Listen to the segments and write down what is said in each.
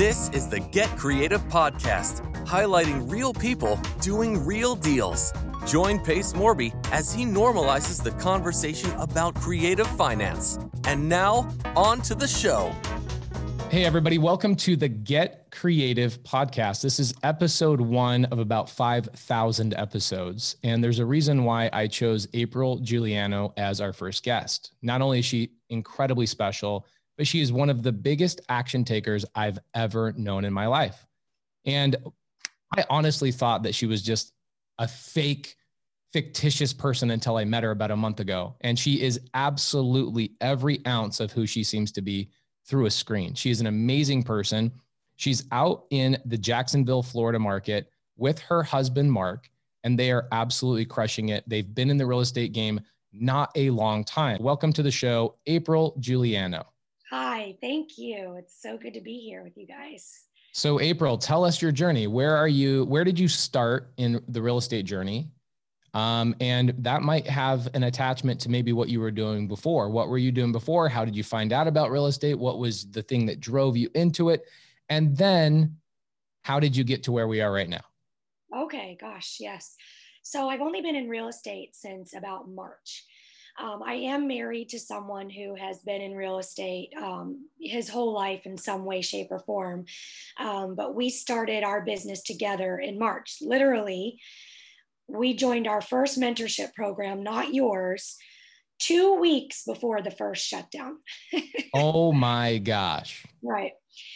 This is the Get Creative Podcast, highlighting real people doing real deals. Join Pace Morby as he normalizes the conversation about creative finance. And now, on to the show. Hey, everybody. Welcome to the Get Creative Podcast. This is episode one of about 5,000 episodes. And there's a reason why I chose April Juliano as our first guest. Not only is she incredibly special, but she is one of the biggest action takers I've ever known in my life. And I honestly thought that she was just a fake, fictitious person until I met her about a month ago. And she is absolutely every ounce of who she seems to be through a screen. She is an amazing person. She's out in the Jacksonville, Florida market with her husband, Mark, and they are absolutely crushing it. They've been in the real estate game not a long time. Welcome to the show, April Juliano. Hi, thank you. It's so good to be here with you guys. So April, tell us your journey. Where are you? Where did you start in the real estate journey? And that might have an attachment to maybe what you were doing before. What were you doing before? How did you find out about real estate? What was the thing that drove you into it? And then how did you get to where we are right now? Okay, gosh, yes. So I've only been in real estate since about March. I am married to someone who has been in real estate his whole life in some way, shape, or form. But we started our business together in March. Literally, we joined our first mentorship program, not yours, 2 weeks before the first shutdown. Oh my gosh. Right.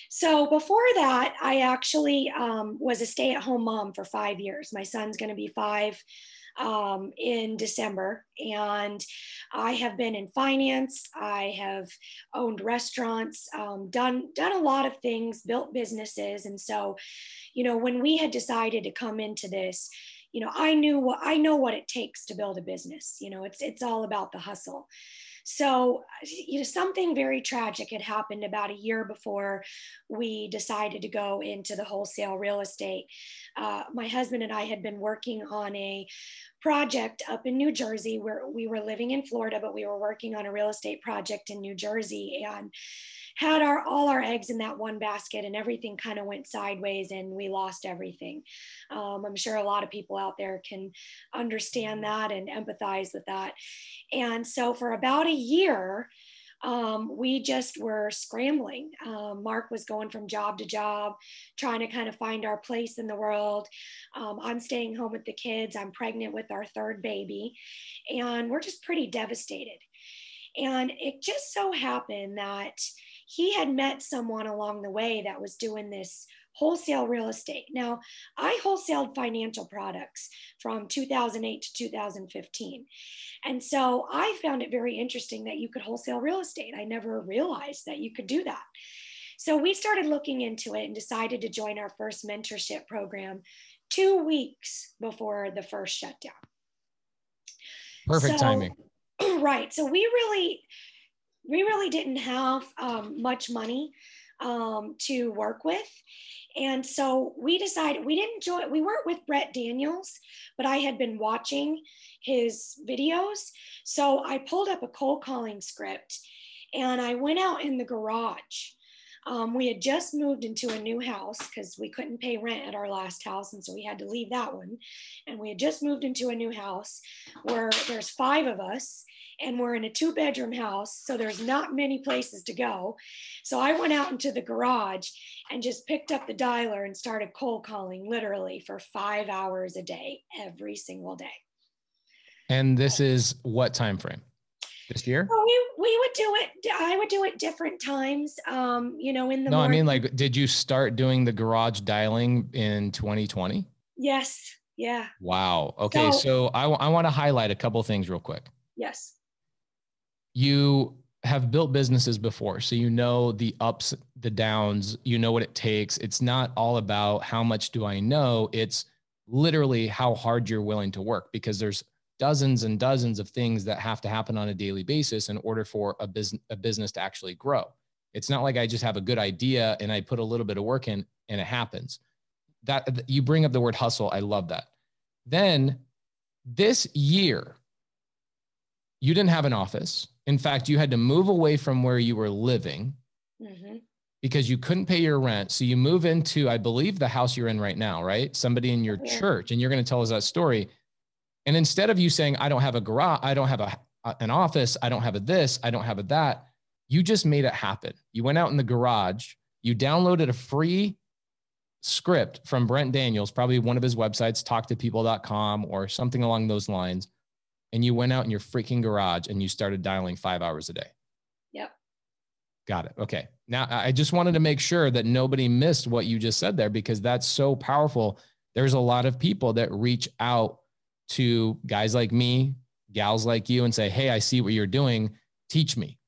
So before that, I actually was a stay-at-home mom for 5 years. My son's going to be five in December. And I have been in finance. I have owned restaurants, done a lot of things, built businesses. And so, you know, when we had decided to come into this, you know, I know what it takes to build a business. You know, it's all about the hustle. So, you know, something very tragic had happened about a year before we decided to go into the wholesale real estate. My husband and I had been working on a project up in New Jersey where we were living in Florida, but we were working on a real estate project in New Jersey and had all our eggs in that one basket, and everything kind of went sideways and we lost everything. I'm sure a lot of people out there can understand that and empathize with that. And so for about a year, we just were scrambling. Mark was going from job to job, trying to kind of find our place in the world. I'm staying home with the kids. I'm pregnant with our third baby, and we're just pretty devastated. And it just so happened that he had met someone along the way that was doing this wholesale real estate. Now, I wholesaled financial products from 2008 to 2015. And so I found it very interesting that you could wholesale real estate. I never realized that you could do that. So we started looking into it and decided to join our first mentorship program 2 weeks before the first shutdown. Perfect timing. Right. So we really didn't have much money to work with. And so we decided we weren't with Brett Daniels, but I had been watching his videos. So I pulled up a cold calling script and I went out in the garage. We had just moved into a new house because we couldn't pay rent at our last house. And so we had to leave that one. And we had just moved into a new house where there's five of us and we're in a 2-bedroom house. So there's not many places to go. So I went out into the garage and just picked up the dialer and started cold calling literally for 5 hours a day, every single day. And this is what time frame? This year? Well, we would do it. I would do it different times, you know, in the morning. I mean, like, did you start doing the garage dialing in 2020? Yes. Yeah. Wow. Okay. So I want to highlight a couple of things real quick. Yes. You have built businesses before, so you know the ups, the downs, you know what it takes. It's not all about how much do I know. It's literally how hard you're willing to work, because there's dozens and dozens of things that have to happen on a daily basis in order for a business to actually grow. It's not like I just have a good idea and I put a little bit of work in and it happens. That you bring up the word hustle. I love that. Then this year, you didn't have an office. In fact, you had to move away from where you were living, mm-hmm. because you couldn't pay your rent. So you move into, I believe, the house you're in right now, right? Somebody in your church, and you're going to tell us that story. And instead of you saying, I don't have a garage, I don't have an office, I don't have a this, I don't have a that, you just made it happen. You went out in the garage, you downloaded a free script from Brett Daniels, probably one of his websites, talktopeople.com or something along those lines. And you went out in your freaking garage and you started dialing 5 hours a day. Yep. Got it. Okay. Now, I just wanted to make sure that nobody missed what you just said there, because that's so powerful. There's a lot of people that reach out to guys like me, gals like you, and say, hey, I see what you're doing. Teach me.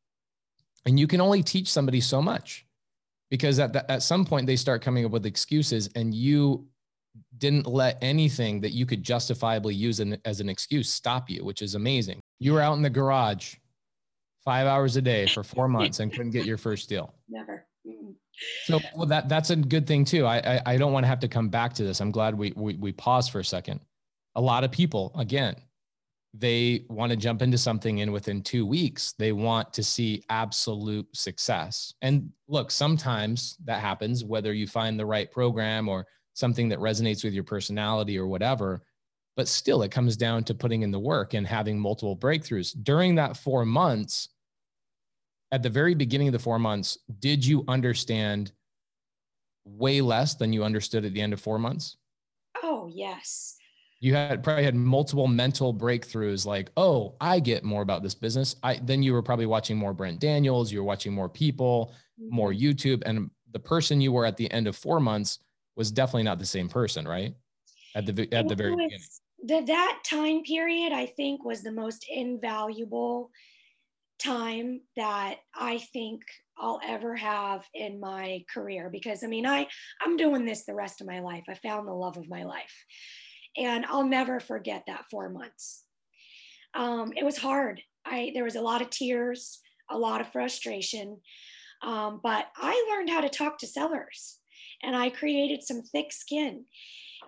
And you can only teach somebody so much, because at some point they start coming up with excuses, and you didn't let anything that you could justifiably use as an excuse stop you, which is amazing. You were out in the garage 5 hours a day for 4 months and couldn't get your first deal. Never. So well, that's a good thing too. I don't want to have to come back to this. I'm glad we paused for a second. A lot of people, again, they want to jump into something and within 2 weeks, they want to see absolute success. And look, sometimes that happens, whether you find the right program or something that resonates with your personality or whatever, but still it comes down to putting in the work and having multiple breakthroughs. During that 4 months, at the very beginning of the 4 months, did you understand way less than you understood at the end of 4 months? Oh, yes. You probably had multiple mental breakthroughs like, oh, I get more about this business. Then you were probably watching more Brett Daniels, you were watching more people, more YouTube. And the person you were at the end of 4 months was definitely not the same person, right? At the very beginning. That time period, I think, was the most invaluable time that I think I'll ever have in my career. Because I mean, I'm doing this the rest of my life. I found the love of my life. And I'll never forget that 4 months. It was hard. There was a lot of tears, a lot of frustration, but I learned how to talk to sellers, and I created some thick skin,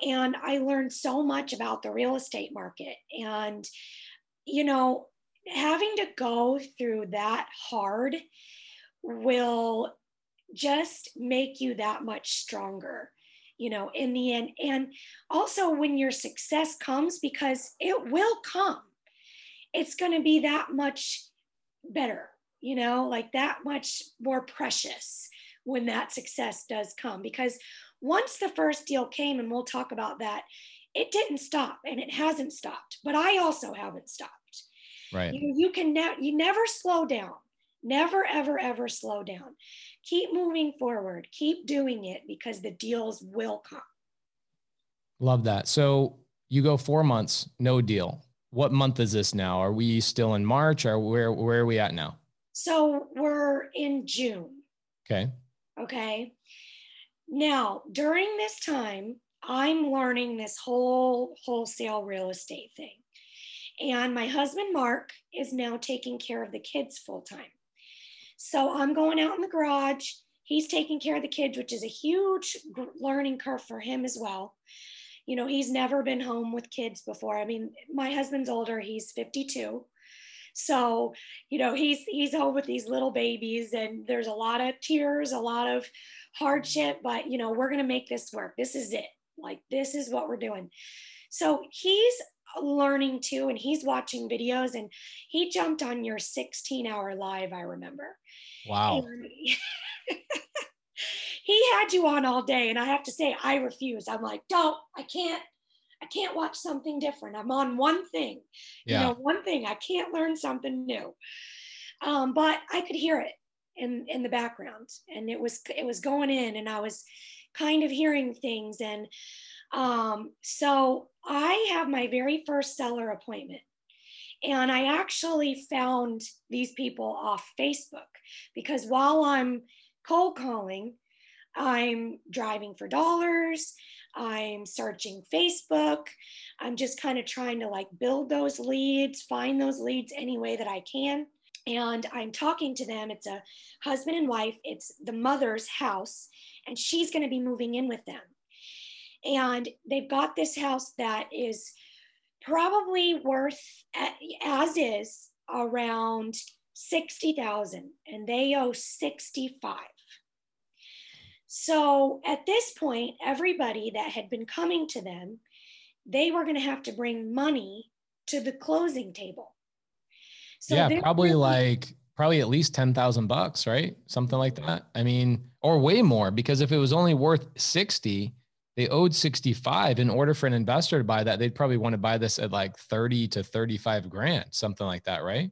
and I learned so much about the real estate market. And, you know, having to go through that hard will just make you that much stronger, you know, in the end. And also when your success comes, because it will come, it's going to be that much better, you know, like that much more precious when that success does come. Because once the first deal came, and we'll talk about that, it didn't stop and it hasn't stopped, but I also haven't stopped. Right. You never slow down. Never, ever, ever slow down. Keep moving forward. Keep doing it, because the deals will come. Love that. So you go 4 months, no deal. What month is this now? Are we still in March, or where are we at now? So we're in June. Okay. Now, during this time, I'm learning this whole wholesale real estate thing. And my husband, Mark, is now taking care of the kids full time. So I'm going out in the garage. He's taking care of the kids, which is a huge learning curve for him as well. You know, he's never been home with kids before. I mean, my husband's older, he's 52. So, you know, he's home with these little babies, and there's a lot of tears, a lot of hardship, but you know, we're going to make this work. This is it. Like, this is what we're doing. So he's learning too, and he's watching videos, and he jumped on your 16-hour live, I remember. Wow. He had you on all day, and I have to say, I refused. I'm like, I can't watch something different. I'm on one thing, you know, one thing. I can't learn something new. But I could hear it in the background, and it was going in, and I was kind of hearing things. And so I have my very first seller appointment, and I actually found these people off Facebook, because while I'm cold calling, I'm driving for dollars, I'm searching Facebook, I'm just kind of trying to like build those leads, find those leads any way that I can. And I'm talking to them. It's a husband and wife. It's the mother's house, and she's going to be moving in with them. And they've got this house that is probably worth, as is, around $60,000, and they owe $65,000. So at this point, everybody that had been coming to them, they were going to have to bring money to the closing table. So yeah, probably at least $10,000, right? Something like that. I mean, or way more, because if it was only worth 60, they owed 65. In order for an investor to buy that, they'd probably want to buy this at like 30 to 35 grand, something like that, right?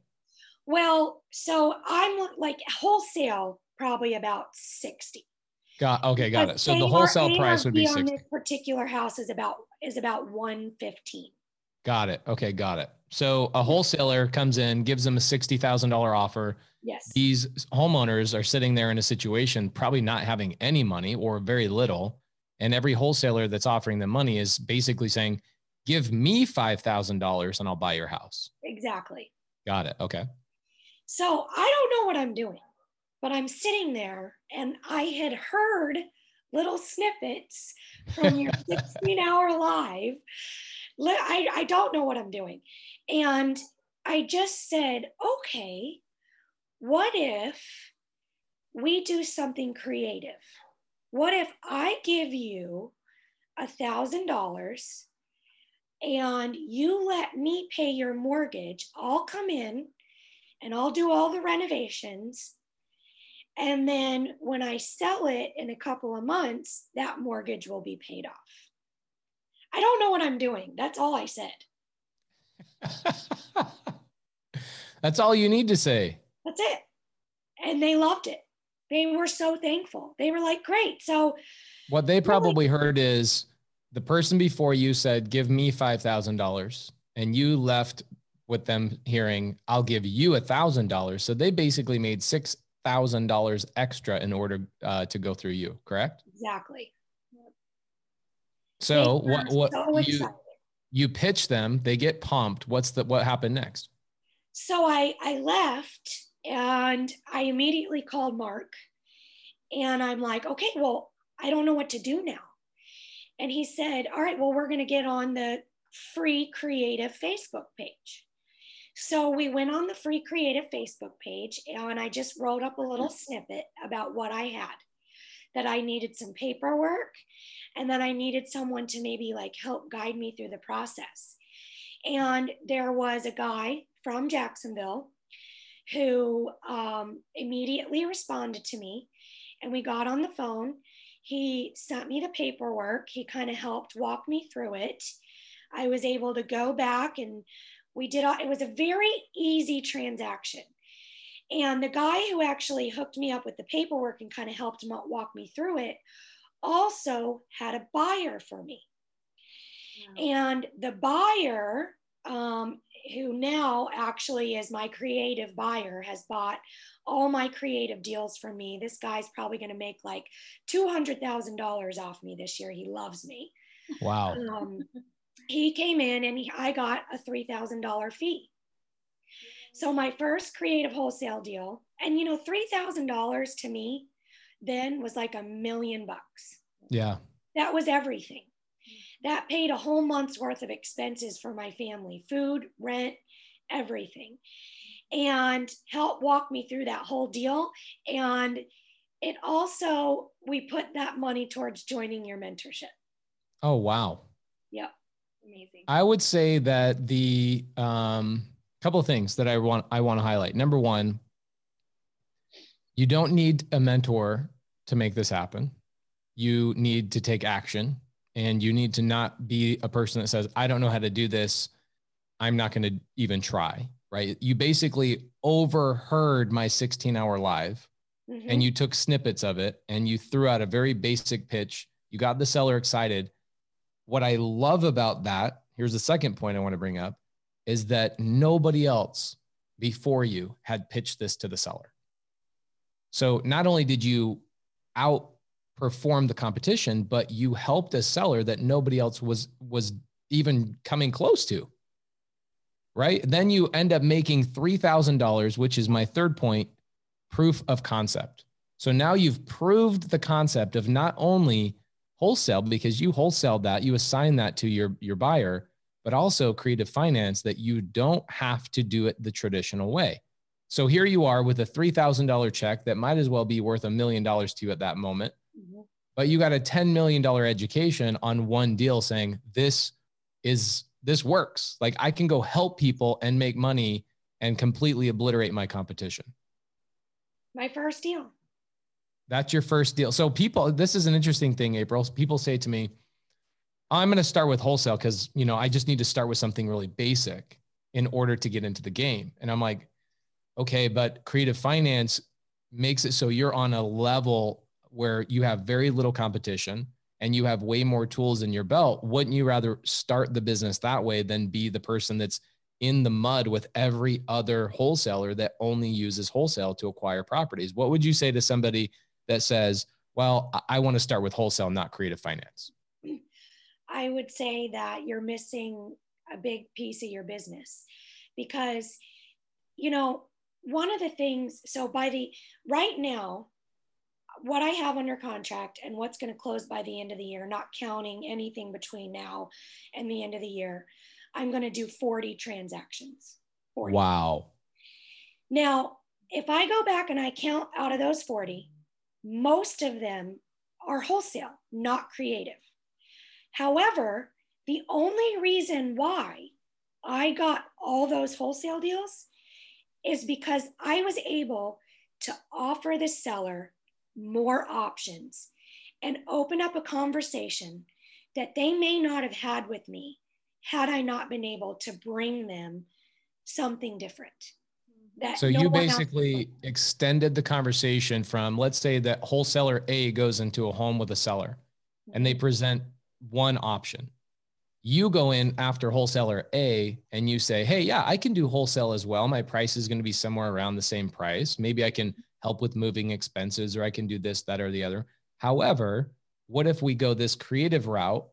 Well, so I'm like wholesale, probably about 60. Got it. So the wholesale price would be 60. On this particular house is about 115. Got it. Okay, got it. So a wholesaler comes in, gives them a $60,000 offer. Yes. These homeowners are sitting there in a situation probably not having any money or very little, and every wholesaler that's offering them money is basically saying, "Give me $5,000 and I'll buy your house." Exactly. Got it. Okay. So I don't know what I'm doing, but I'm sitting there and I had heard little snippets from your 16-hour live. I don't know what I'm doing. And I just said, okay, what if we do something creative? What if I give you $1,000 and you let me pay your mortgage? I'll come in and I'll do all the renovations. And then when I sell it in a couple of months, that mortgage will be paid off. I don't know what I'm doing. That's all I said. That's all you need to say. That's it. And they loved it. They were so thankful. They were like, great. So what they probably heard is the person before you said, give me $5,000. And you left with them hearing, I'll give you $1,000. So they basically made $6,000 extra in order to go through you, correct? Exactly. So you pitch them, they get pumped. What happened next? So I left and I immediately called Mark and I'm like, okay, well, I don't know what to do now. And he said, all right, well, we're going to get on the free creative Facebook page. So we went on the free creative Facebook page and I just wrote up a little snippet about what I had, that I needed some paperwork and that I needed someone to maybe like help guide me through the process. And there was a guy from Jacksonville who immediately responded to me and we got on the phone. He sent me the paperwork. He kind of helped walk me through it. I was able to go back and it was a very easy transaction. And the guy who actually hooked me up with the paperwork and kind of helped walk me through it also had a buyer for me. Wow. And the buyer, who now actually is my creative buyer, has bought all my creative deals from me. This guy's probably going to make like $200,000 off me this year. He loves me. Wow. He came in and I got a $3,000 fee. So my first creative wholesale deal, and $3,000 to me then was like $1,000,000. Yeah. That was everything. That paid a whole month's worth of expenses for my family, food, rent, everything, and helped walk me through that whole deal. And it also, we put that money towards joining your mentorship. Oh, wow. Yep. Amazing. I would say that the couple of things that I want to highlight. Number one, you don't need a mentor to make this happen. You need to take action and you need to not be a person that says, I don't know how to do this. I'm not going to even try, right? You basically overheard my 16-hour live and you took snippets of it and you threw out a very basic pitch. You got the seller excited. What I love about that, here's the second point I want to bring up, is that nobody else before you had pitched this to the seller. So not only did you outperform the competition, but you helped a seller that nobody else was even coming close to, right? Then you end up making $3,000, which is my third point, proof of concept. So now you've proved the concept of not only wholesale, because you wholesaled that, you assign that to your buyer, but also creative finance, that you don't have to do it the traditional way. So here you are with a $3,000 check that might as well be worth $1,000,000 to you at that moment. But you got a $10 million education on one deal saying this works. Like, I can go help people and make money and completely obliterate my competition. My first deal. That's your first deal. So people, this is an interesting thing, April. People say to me, I'm going to start with wholesale because, you know, I just need to start with something really basic in order to get into the game. And I'm like, okay, but creative finance makes it so you're on a level where you have very little competition and you have way more tools in your belt. Wouldn't you rather start the business that way than be the person that's in the mud with every other wholesaler that only uses wholesale to acquire properties? What would you say to somebody that says, well, I want to start with wholesale, not creative finance? I would say that you're missing a big piece of your business because, you know, one of the things, so by the right now, what I have under contract and what's going to close by the end of the year, not counting anything between now and the end of the year, I'm going to do 40 transactions. 40. Wow. Now, if I go back and I count out of those 40, most of them are wholesale, not creative. However, the only reason why I got all those wholesale deals is because I was able to offer the seller more options and open up a conversation that they may not have had with me had I not been able to bring them something different. So you basically extended the conversation from, let's say that wholesaler A goes into a home with a seller and they present one option. You go in after wholesaler A and you say, hey, yeah, I can do wholesale as well. My price is going to be somewhere around the same price. Maybe I can help with moving expenses, or I can do this, that, or the other. However, what if we go this creative route?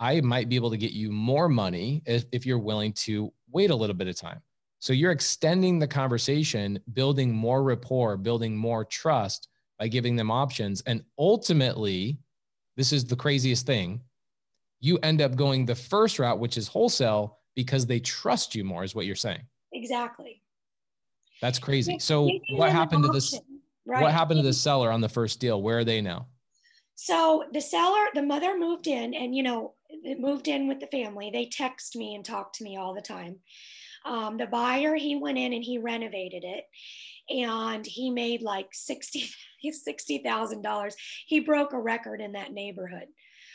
I might be able to get you more money if you're willing to wait a little bit of time. So you're extending the conversation, building more rapport, building more trust by giving them options. And ultimately, this is the craziest thing. You end up going the first route, which is wholesale, because they trust you more, is what you're saying. Exactly. That's crazy. So what happened to this? Right? What happened to the seller on the first deal? Where are they now? So the seller, the mother moved in, and you know, it moved in with the family. They text me and talk to me all the time. The buyer, he went in and he renovated it, and he made like $60,000. He broke a record in that neighborhood.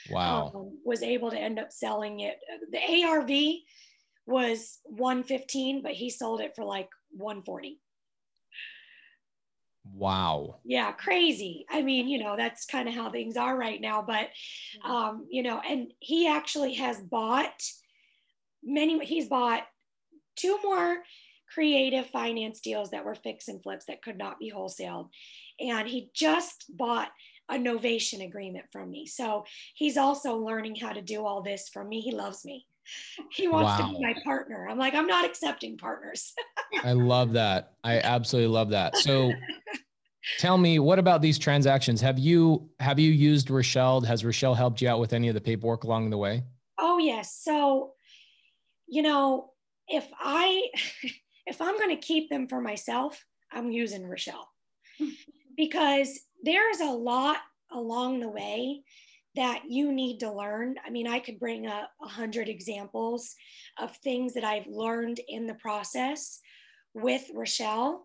Wow. Was able to end up selling it. The ARV was 115, but he sold it for like 140. Wow. Yeah. Crazy. I mean, you know, that's kind of how things are right now, but, you know, and he actually has bought he's bought two more creative finance deals that were fix and flips that could not be wholesaled. And he just bought a novation agreement from me. So he's also learning how to do all this from me. He loves me. He wants to be my partner. I'm like, I'm not accepting partners. I love that. I absolutely love that. So tell me, what about these transactions? Have you used Rashell? Has Rashell helped you out with any of the paperwork along the way? Oh yes. So, you know, if I'm going to keep them for myself, I'm using Rashell because there's a lot along the way that you need to learn. I mean, I could bring up 100 examples of things that I've learned in the process with Rashell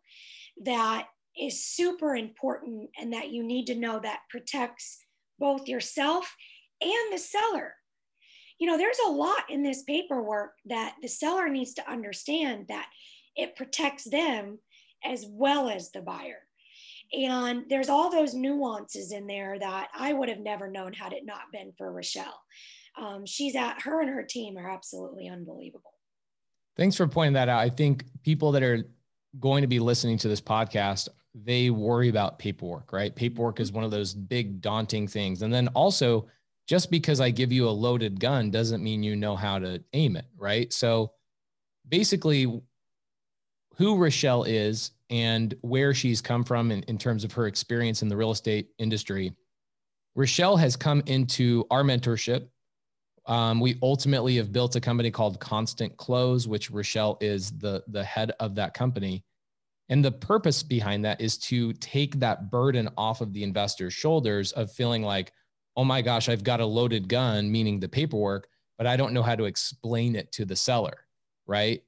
that is super important and that you need to know that protects both yourself and the seller. You know, there's a lot in this paperwork that the seller needs to understand that it protects them as well as the buyer. And there's all those nuances in there that I would have never known had it not been for Rashell. Her and her team are absolutely unbelievable. Thanks for pointing that out. I think people that are going to be listening to this podcast, they worry about paperwork, right? Paperwork is one of those big daunting things. And then also, just because I give you a loaded gun doesn't mean you know how to aim it, right? So basically, who Rashell is and where she's come from in terms of her experience in the real estate industry. Rashell has come into our mentorship. We ultimately have built a company called Constant Close, which Rashell is the head of that company. And the purpose behind that is to take that burden off of the investor's shoulders of feeling like, oh my gosh, I've got a loaded gun, meaning the paperwork, but I don't know how to explain it to the seller, right?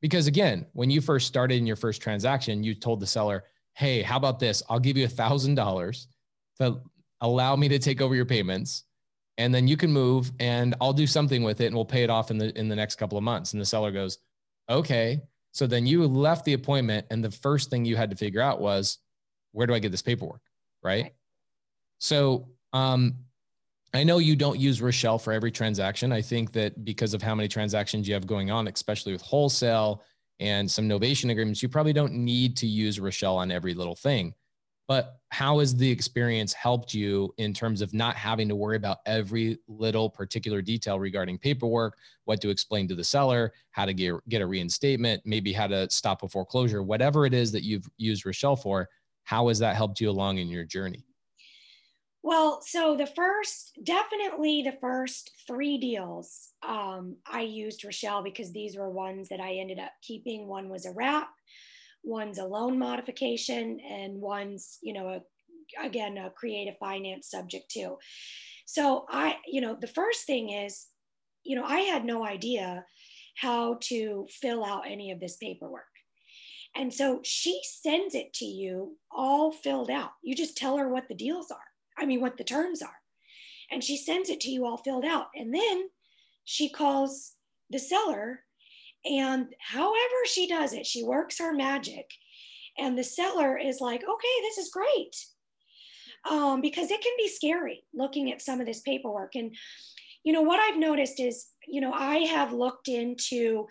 Because again, when you first started in your first transaction, you told the seller, hey, how about this? I'll give you $1,000 to allow me to take over your payments, and then you can move and I'll do something with it and we'll pay it off in the next couple of months. And the seller goes, okay. So then you left the appointment and the first thing you had to figure out was, where do I get this paperwork, right? So I know you don't use Rashell for every transaction. I think that because of how many transactions you have going on, especially with wholesale and some novation agreements, you probably don't need to use Rashell on every little thing. But how has the experience helped you in terms of not having to worry about every little particular detail regarding paperwork, what to explain to the seller, how to get a reinstatement, maybe how to stop a foreclosure, whatever it is that you've used Rashell for, how has that helped you along in your journey? Well, so the first three deals, I used Rashell because these were ones that I ended up keeping. One was a wrap, one's a loan modification, and one's, a creative finance subject too. So the first thing is, I had no idea how to fill out any of this paperwork. And so she sends it to you all filled out. You just tell her what the deals are. I mean, what the terms are. And she sends it to you all filled out. And then she calls the seller, and however she does it, she works her magic. And the seller is like, okay, this is great. Because it can be scary looking at some of this paperwork. And, what I've noticed is, I have looked into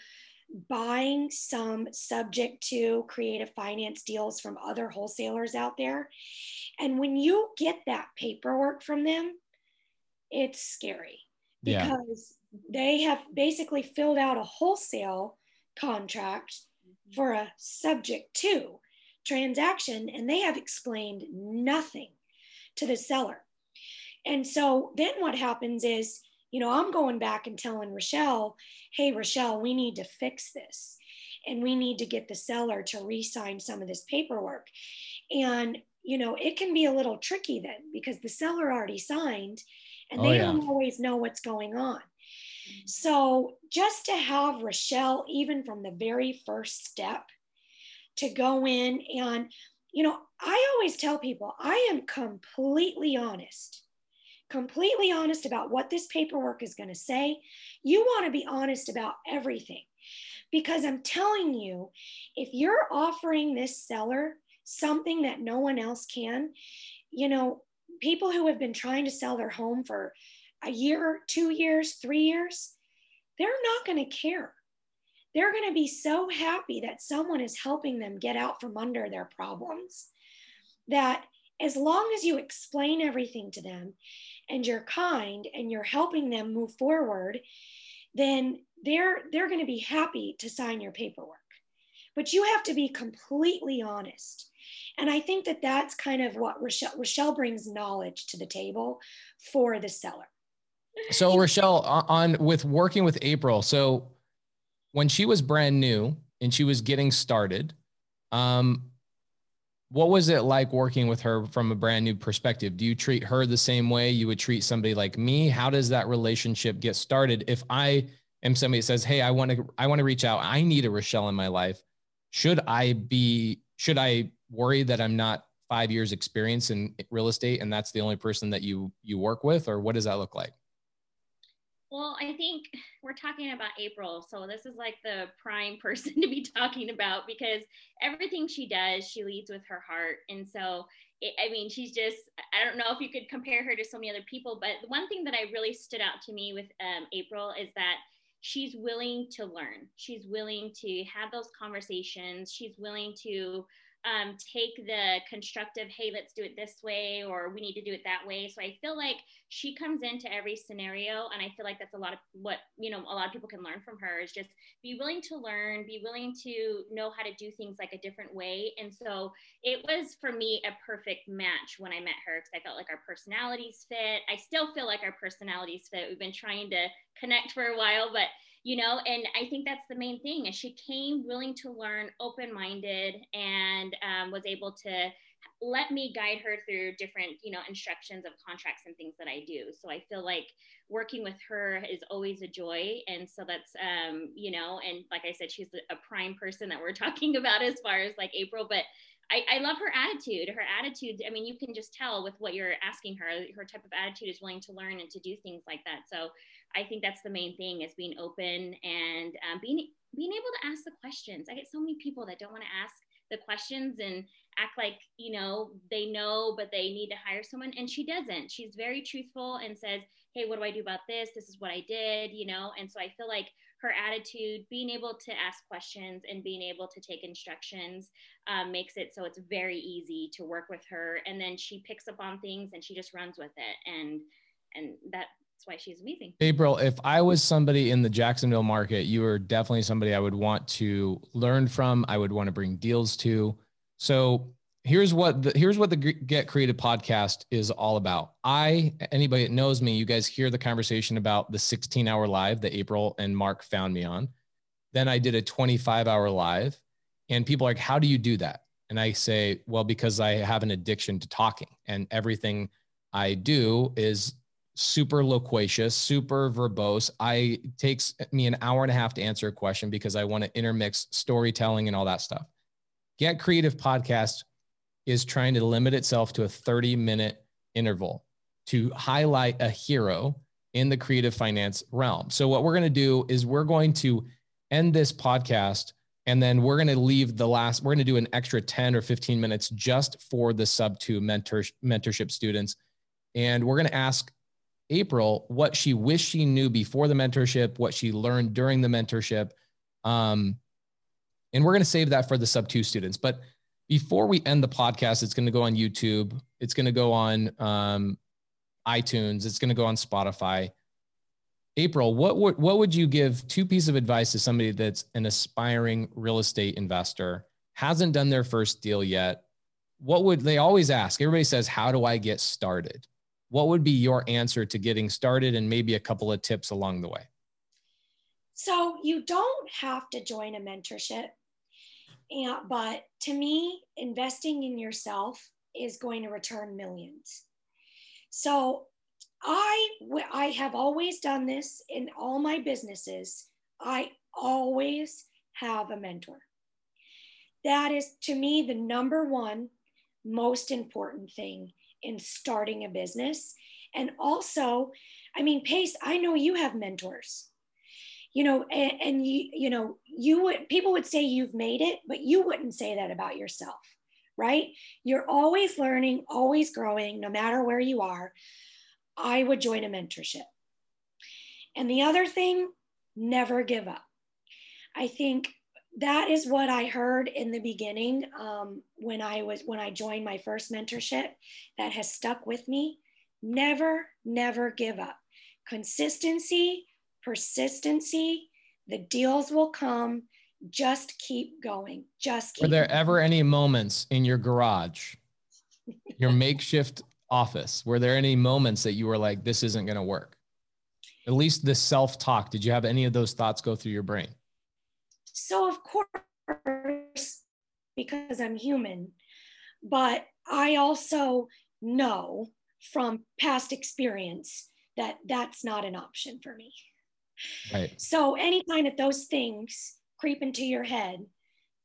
buying some subject to creative finance deals from other wholesalers out there. And when you get that paperwork from them, it's scary because they have basically filled out a wholesale contract for a subject to transaction, and they have explained nothing to the seller. And so then what happens is, I'm going back and telling Rashell, hey, Rashell, we need to fix this. And we need to get the seller to re-sign some of this paperwork. And, it can be a little tricky then because the seller already signed and they don't always know what's going on. Mm-hmm. So just to have Rashell, even from the very first step, to go in and, I always tell people, I am completely honest about what this paperwork is going to say. You want to be honest about everything, because I'm telling you, if you're offering this seller something that no one else can, people who have been trying to sell their home for a year, 2 years, 3 years, they're not going to care. They're going to be so happy that someone is helping them get out from under their problems, that as long as you explain everything to them and you're kind and you're helping them move forward, then they're going to be happy to sign your paperwork. But you have to be completely honest. And I think that that's kind of what Rashell brings knowledge to the table for the seller. So Rashell, with working with April, so when she was brand new and she was getting started, what was it like working with her from a brand new perspective? Do you treat her the same way you would treat somebody like me? How does that relationship get started? If I am somebody that says, hey, I want to reach out, I need a Rashell in my life, should I worry that I'm not 5 years experience in real estate and that's the only person that you work with, or what does that look like? Well, I think we're talking about April, so this is like the prime person to be talking about, because everything she does, she leads with her heart. And so, she's just, I don't know if you could compare her to so many other people, but one thing that I really stood out to me with April is that she's willing to learn. She's willing to have those conversations. She's willing to take the constructive, hey, let's do it this way, or we need to do it that way. So I feel like she comes into every scenario, and I feel like that's a lot of what, a lot of people can learn from her, is just be willing to learn, be willing to know how to do things like a different way. And so it was, for me, a perfect match when I met her, because I felt like our personalities fit. I still feel like our personalities fit. We've been trying to connect for a while, but and I think that's the main thing, is she came willing to learn, open-minded, and was able to let me guide her through different, instructions of contracts and things that I do. So I feel like working with her is always a joy. And so that's, and like I said, she's a prime person that we're talking about as far as like April, but I love her attitude. Her attitude, I mean, you can just tell with what you're asking her, her type of attitude is willing to learn and to do things like that. So I think that's the main thing, is being open and being able to ask the questions. I get so many people that don't want to ask the questions and act like, they know, but they need to hire someone. And she doesn't. She's very truthful and says, hey, what do I do about this? This is what I did, And so I feel like her attitude, being able to ask questions and being able to take instructions makes it so it's very easy to work with her. And then she picks up on things and she just runs with it. And that's why she's amazing. April, if I was somebody in the Jacksonville market, you were definitely somebody I would want to learn from. I would want to bring deals to. So here's what the Get Creative podcast is all about. Anybody that knows me, you guys hear the conversation about the 16-hour live that April and Mark found me on. Then I did a 25-hour live, and people are like, how do you do that? And I say, well, because I have an addiction to talking, and everything I do is super loquacious, super verbose. It takes me an hour and a half to answer a question because I want to intermix storytelling and all that stuff. Get Creative Podcast is trying to limit itself to a 30-minute interval to highlight a hero in the creative finance realm. So what we're going to do is we're going to end this podcast, and then we're going to leave we're going to do an extra 10 or 15 minutes just for the sub-2 mentorship students. And we're going to ask April what she wished she knew before the mentorship, what she learned during the mentorship. And we're going to save that for the sub-2 students. But before we end the podcast, it's going to go on YouTube. It's going to go on iTunes. It's going to go on Spotify. April, what would you give two pieces of advice to somebody that's an aspiring real estate investor, hasn't done their first deal yet? What would they always ask? Everybody says, how do I get started? What would be your answer to getting started, and maybe a couple of tips along the way? So you don't have to join a mentorship. But to me, investing in yourself is going to return millions. So I have always done this in all my businesses. I always have a mentor. That is, to me, the number one most important thing in starting a business. And also, Pace, I know you have mentors. And people would say you've made it, but you wouldn't say that about yourself, right? You're always learning, always growing, no matter where you are. I would join a mentorship. And the other thing, never give up. I think that is what I heard in the beginning when I joined my first mentorship that has stuck with me. Never give up. Consistency, persistency, the deals will come. Just keep going. Were there ever any moments in your garage, your makeshift office, were there any moments that you were like, this isn't going to work? At least the self-talk. Did you have any of those thoughts go through your brain? So of course, because I'm human, but I also know from past experience that that's not an option for me. Right. So anytime that those things creep into your head,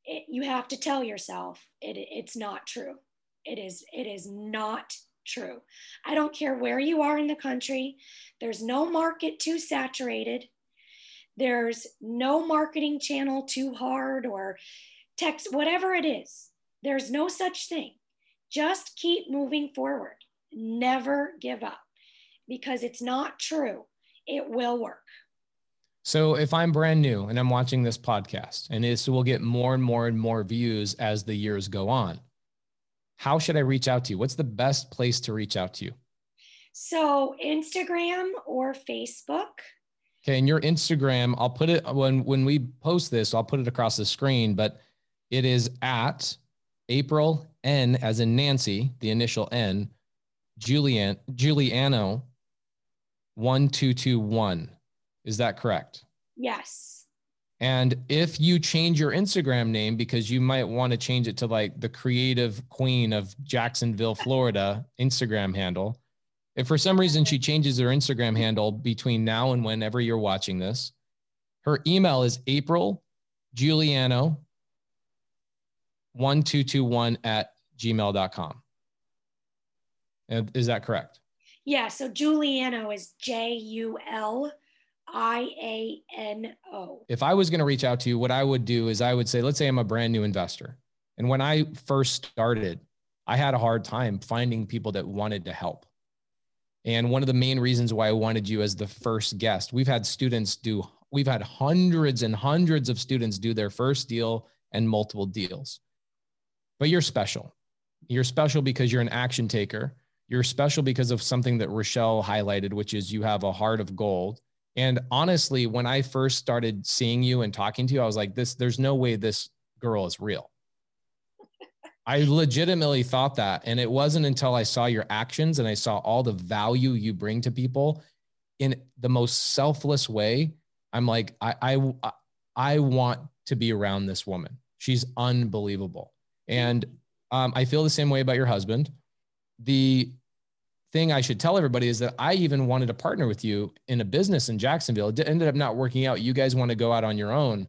you have to tell yourself it's not true. It is not true. I don't care where you are in the country. There's no market too saturated. There's no marketing channel too hard or text, whatever it is. There's no such thing. Just keep moving forward. Never give up, because it's not true. It will work. So if I'm brand new and I'm watching this podcast, and this will get more and more and more views as the years go on, how should I reach out to you? What's the best place to reach out to you? So Instagram or Facebook. Okay. And your Instagram, I'll put it when we post this, I'll put it across the screen, but it is at April N as in Nancy, the initial N, Juliano 1221. Is that correct? Yes. And if you change your Instagram name, because you might want to change it to like the Creative Queen of Jacksonville, Florida Instagram handle. If for some reason she changes her Instagram handle between now and whenever you're watching this, her email is apriljuliano1221@gmail.com. Is that correct? Yeah. So Juliano is Juliano. If I was going to reach out to you, what I would do is I would say, let's say I'm a brand new investor. And when I first started, I had a hard time finding people that wanted to help. And one of the main reasons why I wanted you as the first guest, we've had hundreds and hundreds of students do their first deal and multiple deals. But you're special. You're special because you're an action taker. You're special because of something that Rashell highlighted, which is you have a heart of gold. And honestly, when I first started seeing you and talking to you, I was like, there's no way this girl is real. I legitimately thought that. And it wasn't until I saw your actions and I saw all the value you bring to people in the most selfless way. I'm like, I want to be around this woman. She's unbelievable. And I feel the same way about your husband. The thing I should tell everybody is that I even wanted to partner with you in a business in Jacksonville. It ended up not working out. You guys want to go out on your own,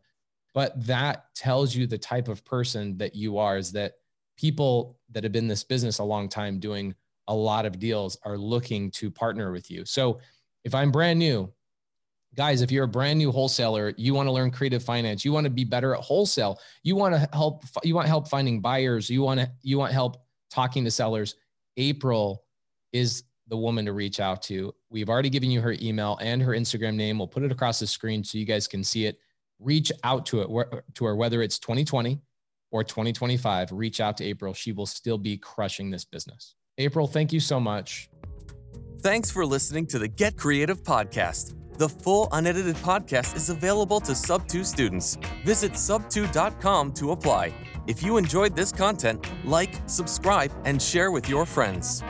but that tells you the type of person that you are, is that people that have been in this business a long time doing a lot of deals are looking to partner with you. So if I'm brand new, guys, if you're a brand new wholesaler, you want to learn creative finance, you want to be better at wholesale, you want help finding buyers, you want help talking to sellers, April is the woman to reach out to. We've already given you her email and her Instagram name. We'll put it across the screen so you guys can see it. Reach out to her, whether it's 2020 or 2025, reach out to April. She will still be crushing this business. April, thank you so much. Thanks for listening to the Get Creative Podcast. The full unedited podcast is available to Sub 2 students. Visit sub2.com to apply. If you enjoyed this content, like, subscribe, and share with your friends.